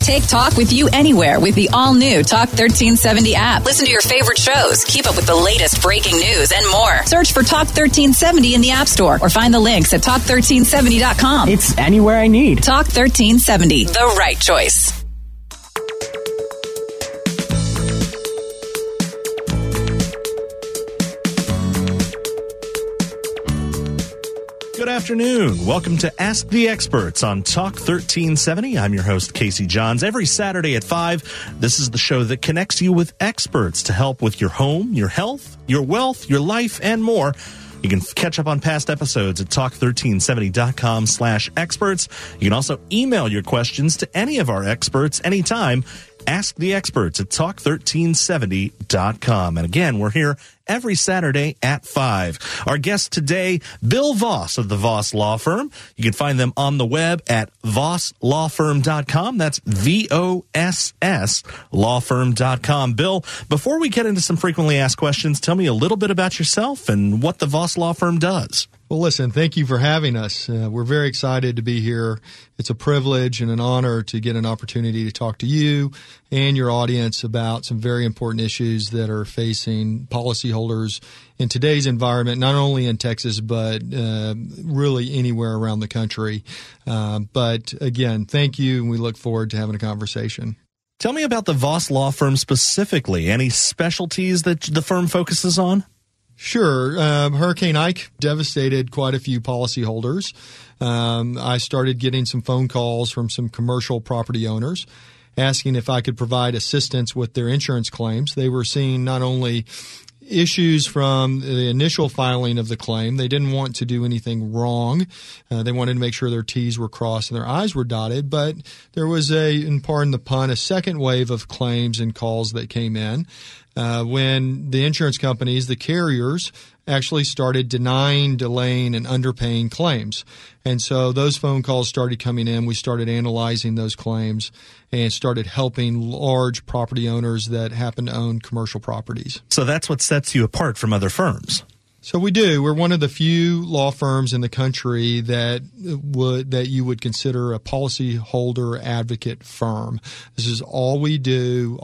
Take talk with you anywhere with the all-new Talk 1370 app. Listen to your favorite shows, keep up with the latest breaking news, and more. Search for Talk 1370 in the App Store or find the links at talk1370.com. It's anywhere I need. Talk 1370, the right choice. Good afternoon. Welcome to Ask the Experts on Talk 1370. I'm your host, Casey Johns. Every Saturday at 5, this is the show that connects you with experts to help with your home, your health, your wealth, your life, and more. You can catch up on past episodes at talk1370.com/experts. You can also email your questions to any of our experts anytime. Ask the experts at talk1370.com. And again, we're here every Saturday at 5. Our guest today, Bill Voss of the Voss Law Firm. You can find them on the web at VossLawFirm.com. That's V-O-S-S lawfirm.com. Bill, before we get into some frequently asked questions, tell me a little bit about yourself and what the Voss Law Firm does. Well, listen, thank you for having us. We're very excited to be here. It's a privilege and an honor to get an opportunity to talk to you and your audience about some very important issues that are facing policyholders in today's environment, not only in Texas, but really anywhere around the country. But again, thank you, and we look forward to having a conversation. Tell me about the Voss Law Firm specifically. Any specialties that the firm focuses on? Sure. Hurricane Ike devastated quite a few policyholders. I started getting some phone calls from some commercial property owners asking if I could provide assistance with their insurance claims. They were seeing not only issues from the initial filing of the claim. They didn't want to do anything wrong. They wanted to make sure their T's were crossed and their I's were dotted. But there was and pardon the pun, a second wave of claims and calls that came in when the insurance companies, the carriers, actually started denying, delaying, and underpaying claims. And so those phone calls started coming in. We started analyzing those claims and started helping large property owners that happen to own commercial properties. So that's what sets you apart from other firms. So we do. We're one of the few law firms in the country that you would consider a policyholder advocate firm. This is all we do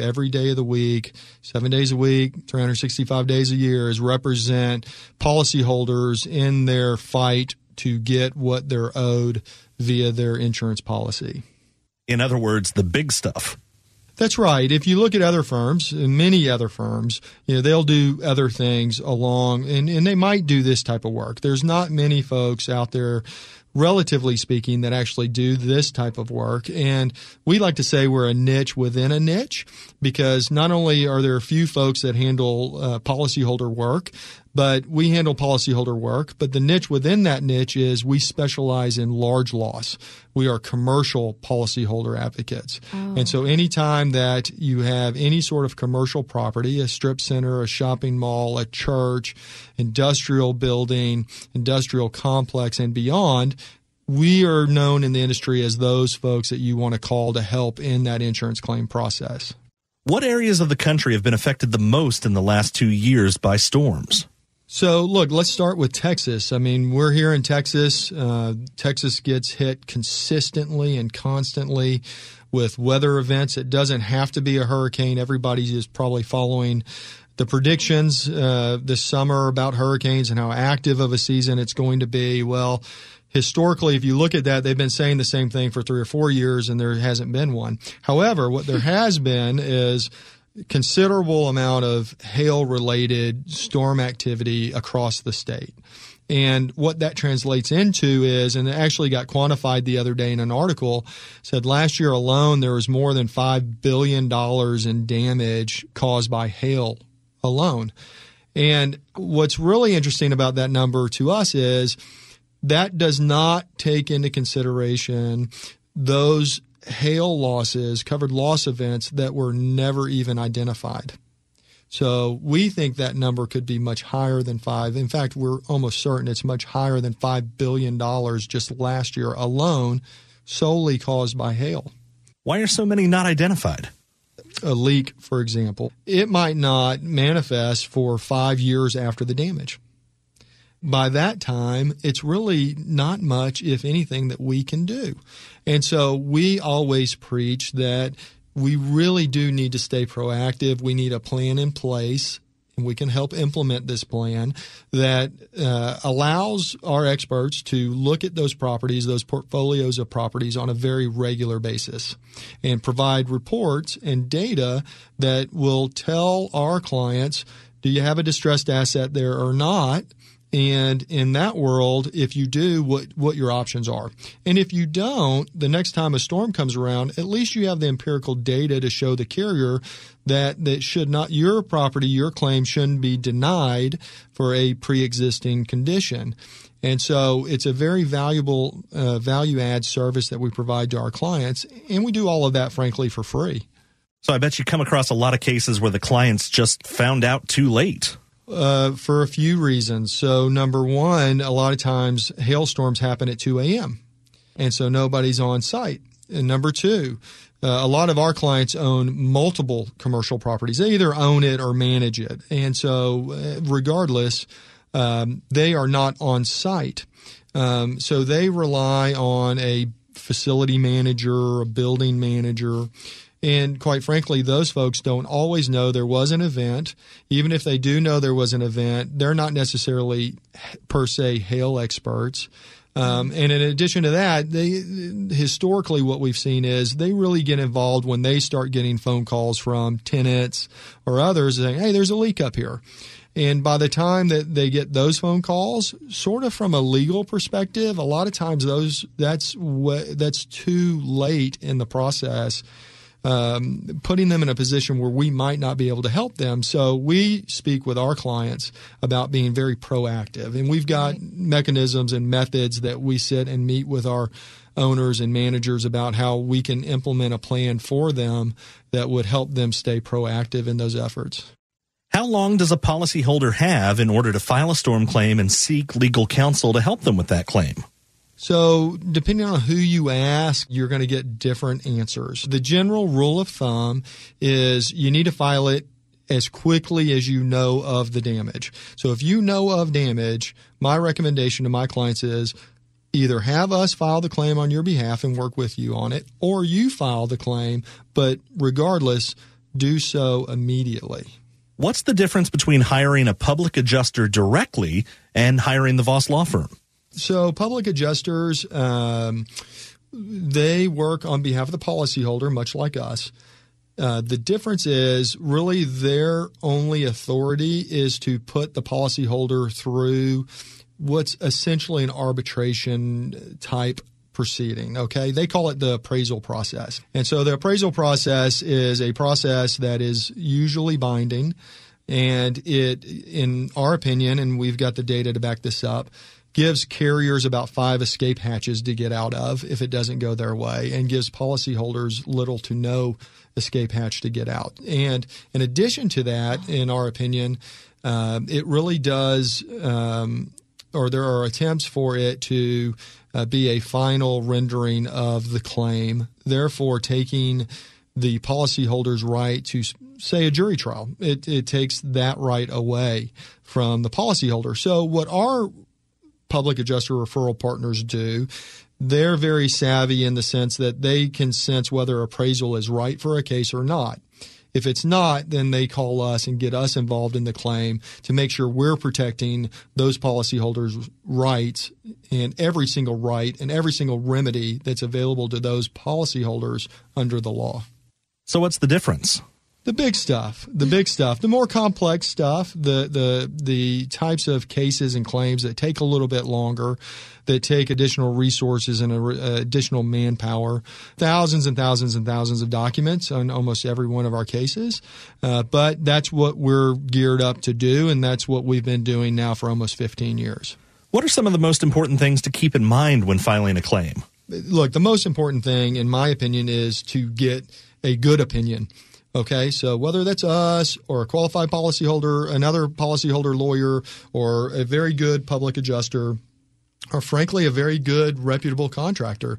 every day of the week, 7 days a week, 365 days a year is represent policyholders in their fight to get what they're owed via their insurance policy. In other words, the big stuff. That's right. If you look at other firms, many other firms, they'll do other things along, and they might do this type of work. There's not many folks out there, relatively speaking, that actually do this type of work. And we like to say we're a niche within a niche because not only are there a few folks that handle policyholder work, but we handle policyholder work. But the niche within that niche is we specialize in large loss. We are commercial policyholder advocates. Oh. And so anytime that you have any sort of commercial property, a strip center, a shopping mall, a church, industrial building, industrial complex, and beyond, we are known in the industry as those folks that you want to call to help in that insurance claim process. What areas of the country have been affected the most in the last 2 years by storms? So, look, let's start with Texas. I mean, we're here in Texas. Texas gets hit consistently and constantly with weather events. It doesn't have to be a hurricane. Everybody is probably following the predictions this summer about hurricanes and how active of a season it's going to be. Well, historically, if you look at that, they've been saying the same thing for 3 or 4 years, and there hasn't been one. However, what there has been is considerable amount of hail-related storm activity across the state. And what that translates into is, and it actually got quantified the other day in an article, said last year alone there was more than $5 billion in damage caused by hail alone. And what's really interesting about that number to us is that does not take into consideration those hail losses, covered loss events that were never even identified. So we think that number could be much higher than $5. In fact, we're almost certain it's much higher than $5 billion just last year alone, solely caused by hail. Why are so many not identified? A leak, for example. It might not manifest for 5 years after the damage. By that time, it's really not much, if anything, that we can do. And so we always preach that we really do need to stay proactive. We need a plan in place, and we can help implement this plan that allows our experts to look at those properties, those portfolios of properties on a very regular basis and provide reports and data that will tell our clients, do you have a distressed asset there or not? And in that world, if you do, what your options are. And if you don't, the next time a storm comes around, at least you have the empirical data to show the carrier that should not, your property, your claim shouldn't be denied for a pre-existing condition. And so it's a very valuable value-add service that we provide to our clients. And we do all of that, frankly, for free. So I bet you come across a lot of cases where the clients just found out too late. For a few reasons. So number one, a lot of times hailstorms happen at 2 a.m. and so nobody's on site. And number two, a lot of our clients own multiple commercial properties. They either own it or manage it. And so regardless, they are not on site. So they rely on a facility manager, a building manager. And quite frankly, those folks don't always know there was an event. Even if they do know there was an event, they're not necessarily per se hail experts. And in addition to that, historically what we've seen is they really get involved when they start getting phone calls from tenants or others saying, hey, there's a leak up here. And by the time that they get those phone calls, sort of from a legal perspective, a lot of times that's too late in the process. Putting them in a position where we might not be able to help them. So we speak with our clients about being very proactive. And we've got mechanisms and methods that we sit and meet with our owners and managers about how we can implement a plan for them that would help them stay proactive in those efforts. How long does a policyholder have in order to file a storm claim and seek legal counsel to help them with that claim? So depending on who you ask, you're going to get different answers. The general rule of thumb is you need to file it as quickly as you know of the damage. So if you know of damage, my recommendation to my clients is either have us file the claim on your behalf and work with you on it, or you file the claim, but regardless, do so immediately. What's the difference between hiring a public adjuster directly and hiring the Voss Law Firm? So public adjusters, they work on behalf of the policyholder, much like us. The difference is really their only authority is to put the policyholder through what's essentially an arbitration type proceeding, okay? They call it the appraisal process. And so the appraisal process is a process that is usually binding, and it, in our opinion, and we've got the data to back this up, gives carriers about 5 escape hatches to get out of if it doesn't go their way, and gives policyholders little to no escape hatch to get out. And in addition to that, in our opinion, it really does or there are attempts for it to be a final rendering of the claim, therefore taking the policyholder's right to, say, a jury trial. It takes that right away from the policyholder. So what our public adjuster referral partners do, they're very savvy in the sense that they can sense whether appraisal is right for a case or not. If it's not, then they call us and get us involved in the claim to make sure we're protecting those policyholders' rights, and every single right and every single remedy that's available to those policyholders under the law. So what's the difference? The big stuff, the more complex stuff, the types of cases and claims that take a little bit longer, that take additional resources and additional manpower, thousands and thousands and thousands of documents on almost every one of our cases. But that's what we're geared up to do, and that's what we've been doing now for almost 15 years. What are some of the most important things to keep in mind when filing a claim? look, the most important thing, in my opinion, is to get a good opinion. Okay, so whether that's us or a qualified policyholder, another policyholder lawyer, or a very good public adjuster, or frankly, a very good reputable contractor,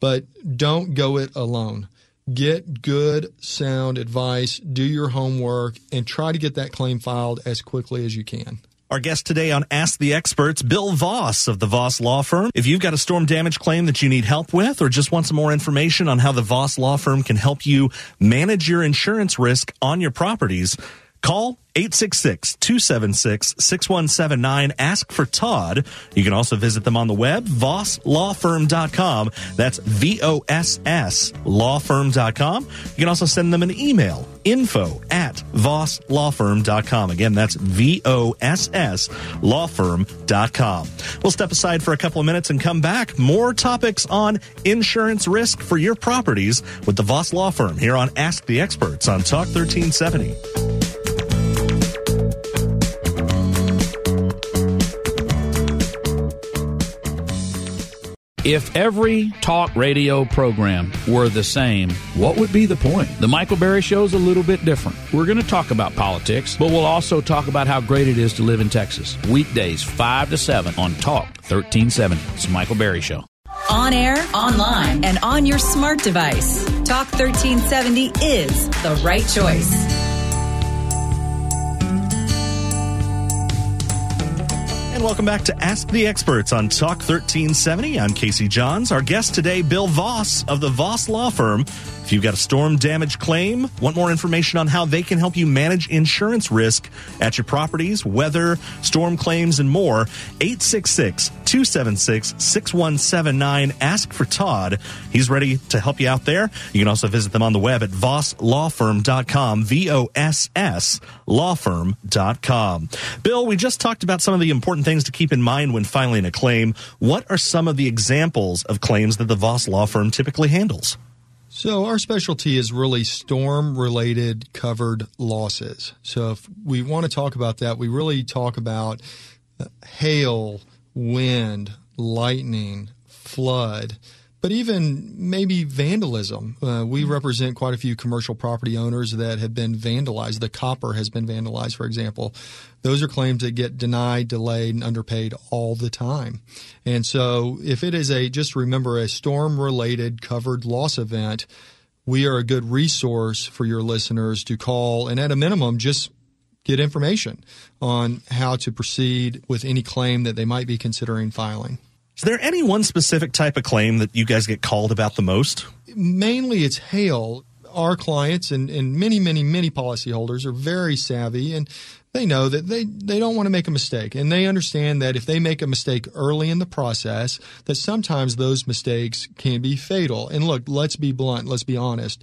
but don't go it alone. Get good, sound advice, do your homework, and try to get that claim filed as quickly as you can. Our guest today on Ask the Experts, Bill Voss of the Voss Law Firm. If you've got a storm damage claim that you need help with or just want some more information on how the Voss Law Firm can help you manage your insurance risk on your properties, call 866-276-6179. Ask for Todd. You can also visit them on the web, VossLawFirm.com. That's V-O-S-S, lawfirm.com. You can also send them an email, info@VossLawFirm.com. Again, that's V-O-S-S, lawfirm.com. We'll step aside for a couple of minutes and come back. More topics on insurance risk for your properties with the Voss Law Firm here on Ask the Experts on Talk 1370. If every talk radio program were the same, what would be the point? The Michael Berry Show is a little bit different. We're going to talk about politics, but we'll also talk about how great it is to live in Texas. Weekdays 5 to 7 on Talk 1370. It's the Michael Berry Show. On air, online, and on your smart device. Talk 1370 is the right choice. Welcome back to Ask the Experts on Talk 1370. I'm Casey Johns. Our guest today, Bill Voss of the Voss Law Firm. If you've got a storm damage claim, want more information on how they can help you manage insurance risk at your properties, weather, storm claims, and more, 866-276-6179. Ask for Todd. He's ready to help you out there. You can also visit them on the web at VossLawFirm.com, V-O-S-S, lawfirm.com. Bill, we just talked about some of the important things to keep in mind when filing a claim. What are some of the examples of claims that the Voss Law Firm typically handles? So our specialty is really storm-related covered losses. So if we want to talk about that, we really talk about hail, wind, lightning, flood, but even maybe vandalism. We represent quite a few commercial property owners that have been vandalized. The copper has been vandalized, for example. Those are claims that get denied, delayed, and underpaid all the time. And so if it is just remember a storm-related covered loss event, we are a good resource for your listeners to call and at a minimum just get information on how to proceed with any claim that they might be considering filing. Is there any one specific type of claim that you guys get called about the most? Mainly it's hail. Our clients and many policyholders are very savvy, and they know that they don't want to make a mistake. And they understand that if they make a mistake early in the process, that sometimes those mistakes can be fatal. And look, let's be blunt. Let's be honest.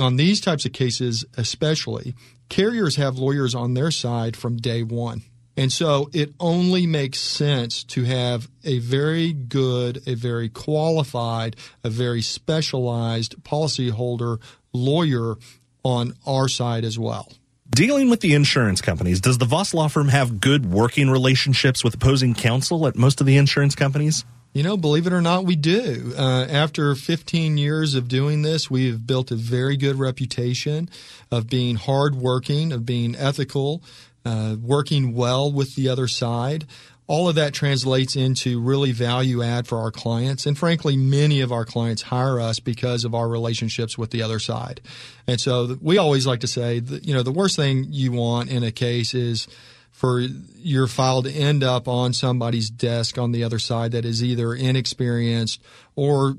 On these types of cases especially, carriers have lawyers on their side from day one. And so it only makes sense to have a very good, a very qualified, a very specialized policyholder lawyer on our side as well. Dealing with the insurance companies, does the Voss Law Firm have good working relationships with opposing counsel at most of the insurance companies? You know, believe it or not, we do. After 15 years of doing this, we have built a very good reputation of being hardworking, of being ethical, working well with the other side. All of that translates into really value add for our clients. And frankly, many of our clients hire us because of our relationships with the other side. And so we always like to say that, you know, the worst thing you want in a case is for your file to end up on somebody's desk on the other side that is either inexperienced or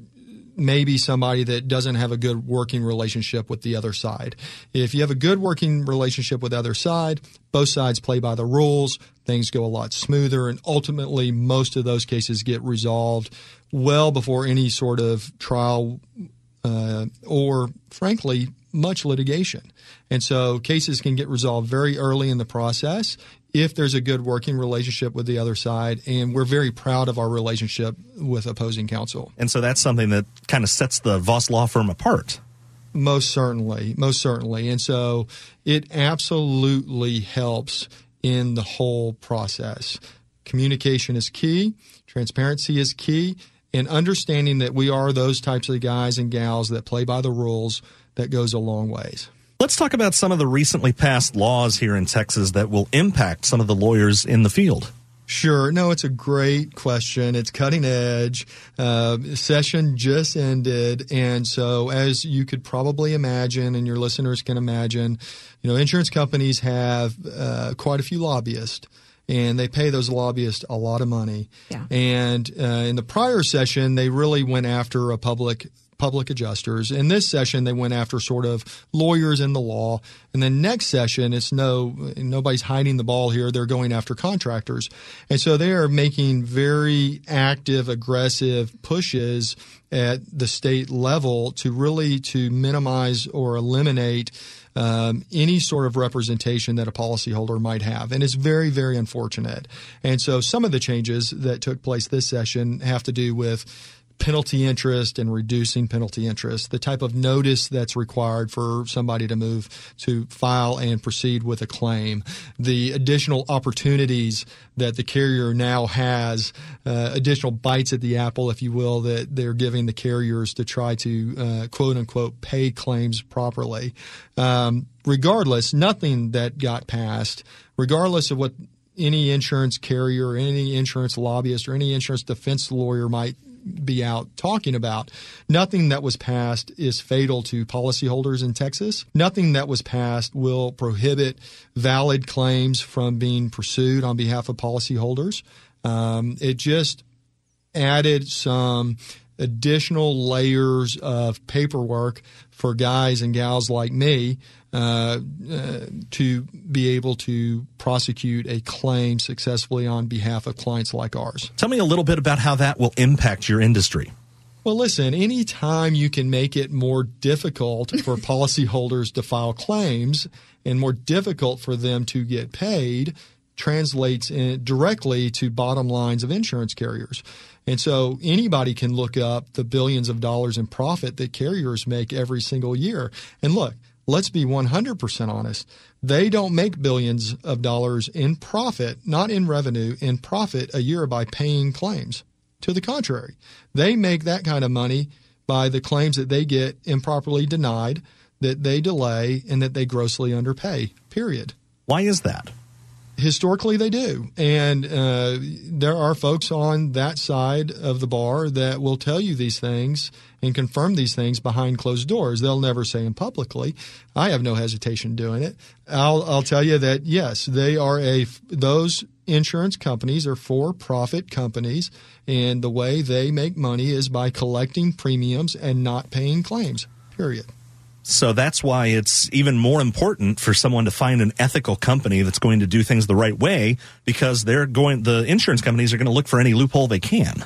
maybe somebody that doesn't have a good working relationship with the other side. If you have a good working relationship with the other side, both sides play by the rules, things go a lot smoother, and ultimately most of those cases get resolved well before any sort of trial or, frankly, much litigation. And so cases can get resolved very early in the process if there's a good working relationship with the other side, and we're very proud of our relationship with opposing counsel. And so that's something that kind of sets the Voss Law Firm apart. Most certainly, most certainly. And so it absolutely helps in the whole process. Communication is key. Transparency is key. and understanding that we are those types of guys and gals that play by the rules, that goes a long ways. Let's talk about some of the recently passed laws here in Texas that will impact some of the lawyers in the field. Sure. No, it's a great question. It's cutting edge. Session just ended. And so as you could probably imagine and your listeners can imagine, you know, insurance companies have quite a few lobbyists. And they pay those lobbyists a lot of money. Yeah. And in the prior session, they really went after a public adjusters. In this session, they went after sort of lawyers in the law. And then next session, it's nobody's hiding the ball here. They're going after contractors. And so they are making very active, aggressive pushes at the state level to really to minimize or eliminate any sort of representation that a policyholder might have. And it's very, very unfortunate. And so some of the changes that took place this session have to do with penalty interest and reducing penalty interest, the type of notice that's required for somebody to move to file and proceed with a claim, the additional opportunities that the carrier now has, additional bites at the apple, if you will, that they're giving the carriers to try to, quote unquote, pay claims properly. Regardless, nothing that got passed, regardless of what any insurance carrier, any insurance lobbyist, or any insurance defense lawyer might be out talking about. Nothing that was passed is fatal to policyholders in Texas. Nothing that was passed will prohibit valid claims from being pursued on behalf of policyholders. It just added some additional layers of paperwork for guys and gals like me to be able to prosecute a claim successfully on behalf of clients like ours. Tell me a little bit about how that will impact your industry. Well, listen, any time you can make it more difficult for policyholders to file claims and more difficult for them to get paid translates directly to bottom lines of insurance carriers. And so anybody can look up the billions of dollars in profit that carriers make every single year. And look, let's be 100% honest. They don't make billions of dollars in profit, not in revenue, in profit a year by paying claims. To the contrary, they make that kind of money by the claims that they get improperly denied, that they delay, and that they grossly underpay, period. Why is that? Historically, they do. And there are folks on that side of the bar that will tell you these things and confirm these things behind closed doors. They'll never say them publicly. I have no hesitation doing it. I'll tell you that, yes, they are those insurance companies are for-profit companies, and the way they make money is by collecting premiums and not paying claims, period. So that's why it's even more important for someone to find an ethical company that's going to do things the right way, because the insurance companies are going to look for any loophole they can.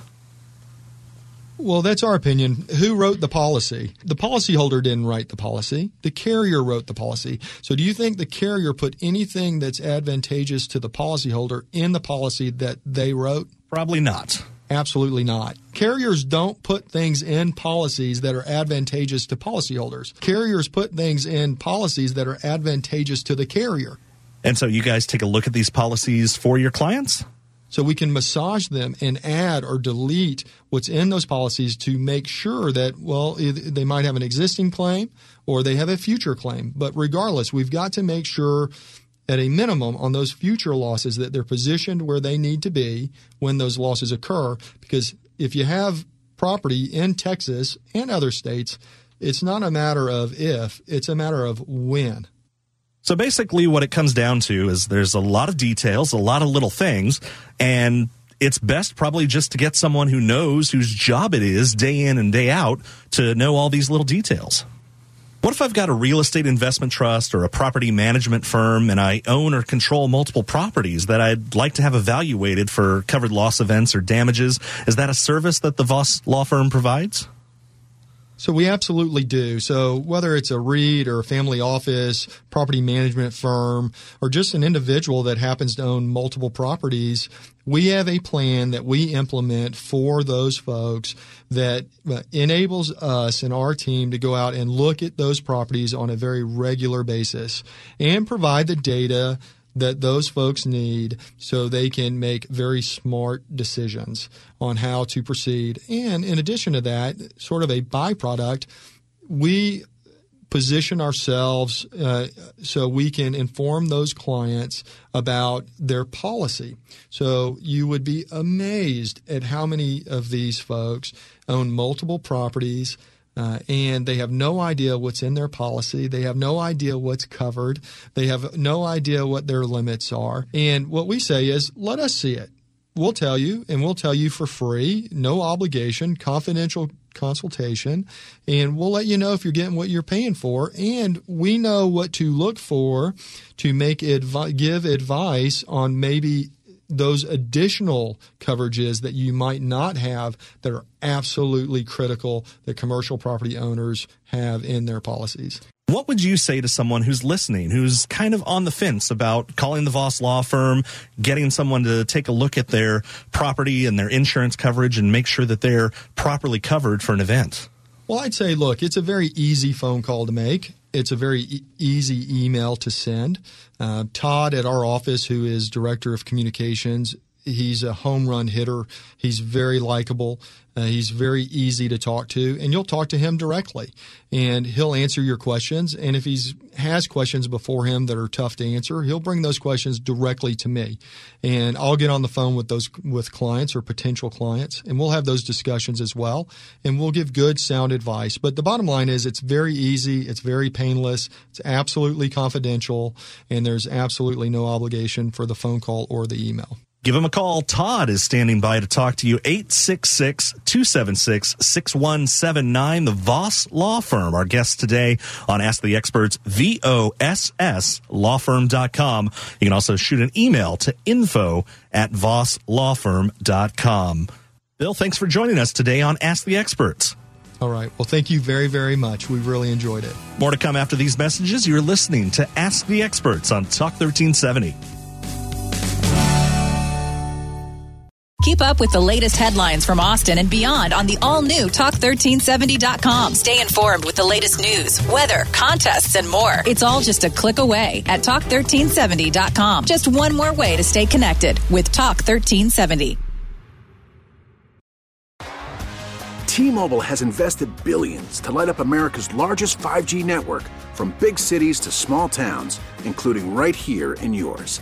Well, that's our opinion. Who wrote the policy? The policyholder didn't write the policy. The carrier wrote the policy. So do you think the carrier put anything that's advantageous to the policyholder in the policy that they wrote? Probably not. Absolutely not. Carriers don't put things in policies that are advantageous to policyholders. Carriers put things in policies that are advantageous to the carrier. And so you guys take a look at these policies for your clients? So we can massage them and add or delete what's in those policies to make sure that, well, they might have an existing claim or they have a future claim. But regardless, we've got to make sure at a minimum on those future losses that they're positioned where they need to be when those losses occur. Because if you have property in Texas and other states, it's not a matter of if, it's a matter of when. So basically what it comes down to is there's a lot of details, a lot of little things, and it's best probably just to get someone who knows whose job it is day in and day out to know all these little details. What if I've got a real estate investment trust or a property management firm and I own or control multiple properties that I'd like to have evaluated for covered loss events or damages? Is that a service that the Voss Law Firm provides? So we absolutely do. So whether it's a REIT or a family office, property management firm, or just an individual that happens to own multiple properties, we have a plan that we implement for those folks that enables us and our team to go out and look at those properties on a very regular basis and provide the data that those folks need so they can make very smart decisions on how to proceed. And in addition to that, sort of a byproduct, we position ourselves so we can inform those clients about their policy. So you would be amazed at how many of these folks own multiple properties, and they have no idea what's in their policy. They have no idea what's covered. They have no idea what their limits are. And what we say is, let us see it. We'll tell you, and we'll tell you for free, no obligation, confidential consultation, and we'll let you know if you're getting what you're paying for. And we know what to look for to make give advice on maybe those additional coverages that you might not have that are absolutely critical that commercial property owners have in their policies. What would you say to someone who's listening, who's kind of on the fence about calling the Voss Law Firm, getting someone to take a look at their property and their insurance coverage and make sure that they're properly covered for an event? Well, I'd say, look, it's a very easy phone call to make. It's a very easy email to send. Todd at our office, who is Director of Communications, he's a home run hitter. He's very likable. He's very easy to talk to, and you'll talk to him directly, and he'll answer your questions. And if he has questions before him that are tough to answer, he'll bring those questions directly to me, and I'll get on the phone with clients or potential clients, and we'll have those discussions as well, and we'll give good, sound advice. But the bottom line is, it's very easy, it's very painless, it's absolutely confidential, and there's absolutely no obligation for the phone call or the email. Give him a call. Todd is standing by to talk to you. 866-276-6179. The Voss Law Firm. Our guest today on Ask the Experts, VOSS lawfirm.com. You can also shoot an email to info@VossLawFirm.com. Bill, thanks for joining us today on Ask the Experts. All right. Well, thank you very, very much. We really enjoyed it. More to come after these messages. You're listening to Ask the Experts on Talk 1370. Keep up with the latest headlines from Austin and beyond on the all-new Talk1370.com. Stay informed with the latest news, weather, contests, and more. It's all just a click away at Talk1370.com. Just one more way to stay connected with Talk 1370. T-Mobile has invested billions to light up America's largest 5G network, from big cities to small towns, including right here in yours.